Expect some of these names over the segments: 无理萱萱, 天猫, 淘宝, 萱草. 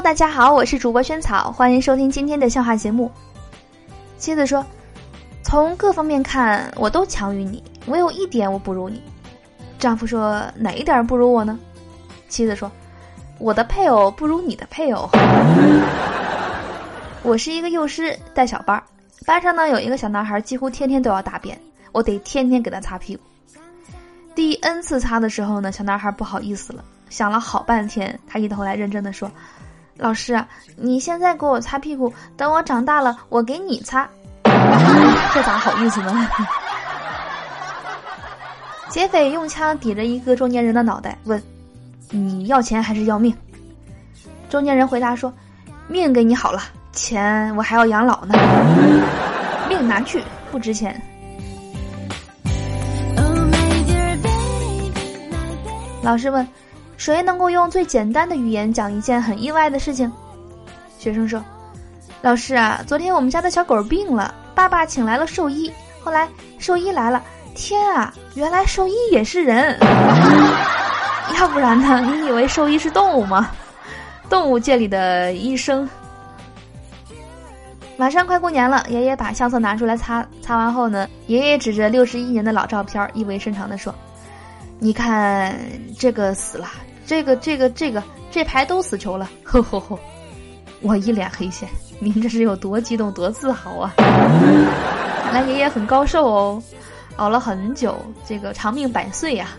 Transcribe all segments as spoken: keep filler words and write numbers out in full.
Hello， 大家好，我是主播萱草，欢迎收听今天的笑话节目。妻子说，从各方面看我都强于你，唯有一点我不如你。丈夫说，哪一点不如我呢？妻子说，我的配偶不如你的配偶。我是一个幼师，带小班，班上呢有一个小男孩几乎天天都要大便，我得天天给他擦屁股。第 n 次擦的时候呢，小男孩不好意思了，想了好半天，他一头来认真的说，老师啊，你现在给我擦屁股，等我长大了我给你擦。这咋好意思呢？劫匪用枪抵着一个中年人的脑袋问，你要钱还是要命？中年人回答说，命给你好了，钱我还要养老呢。命拿去，不值钱。老师问，谁能够用最简单的语言讲一件很意外的事情？学生说，老师啊，昨天我们家的小狗病了，爸爸请来了兽医，后来兽医来了，天啊，原来兽医也是人。要不然呢，你以为兽医是动物吗？动物界里的医生。马上快过年了，爷爷把相册拿出来擦，擦完后呢，爷爷指着六十一年的老照片，意味深长地说，你看这个死了，这个这个这个这排都死球了。吼吼吼！我一脸黑线，您这是有多激动多自豪啊。看来爷爷很高寿哦，熬了很久，这个长命百岁呀、啊。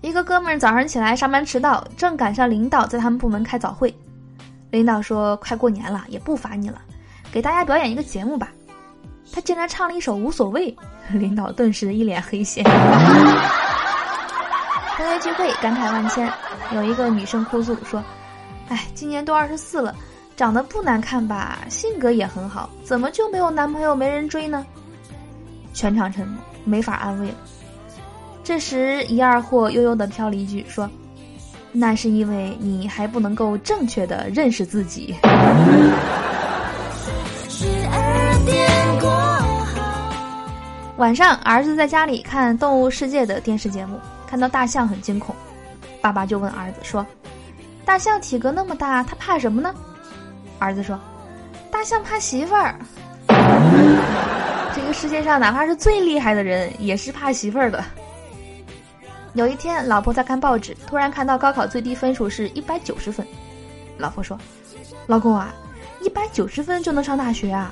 一个哥们儿早上起来上班迟到，正赶上领导在他们部门开早会。领导说，快过年了，也不罚你了，给大家表演一个节目吧。他竟然唱了一首《无所谓》，领导顿时一脸黑线。同学聚会感慨万千，有一个女生哭诉说，哎，今年都二十四了，长得不难看吧，性格也很好，怎么就没有男朋友没人追呢？全场沉默，没法安慰了。这时一二货悠悠地飘了一句说，那是因为你还不能够正确地认识自己。晚上儿子在家里看动物世界的电视节目，看到大象很惊恐，爸爸就问儿子说，大象体格那么大，他怕什么呢？儿子说，大象怕媳妇儿。这个世界上哪怕是最厉害的人也是怕媳妇儿的。有一天老婆在看报纸，突然看到高考最低分数是一百九十分，老婆说，老公啊，一百九十分就能上大学啊？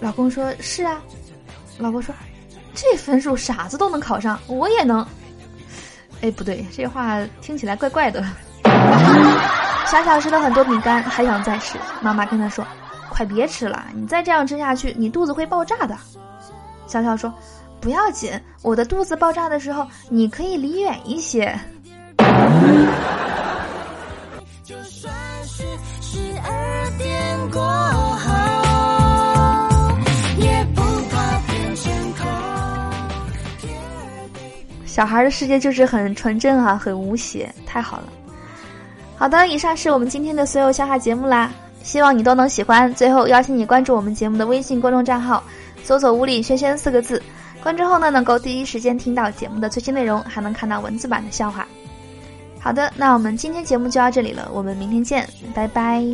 老公说，是啊。老婆说，这分数傻子都能考上，我也能。哎，不对，这话听起来怪怪的。小小吃了很多饼干，还想再吃，妈妈跟他说，快别吃了，你再这样吃下去，你肚子会爆炸的。小小说，不要紧，我的肚子爆炸的时候你可以离远一些。就算是十二点过后，小孩的世界就是很纯真啊，很无邪，太好了。好的，以上是我们今天的所有笑话节目啦，希望你都能喜欢。最后邀请你关注我们节目的微信公众账号，搜索无理萱萱四个字，关注后呢，能够第一时间听到节目的最新内容，还能看到文字版的笑话。好的，那我们今天节目就到这里了，我们明天见，拜拜。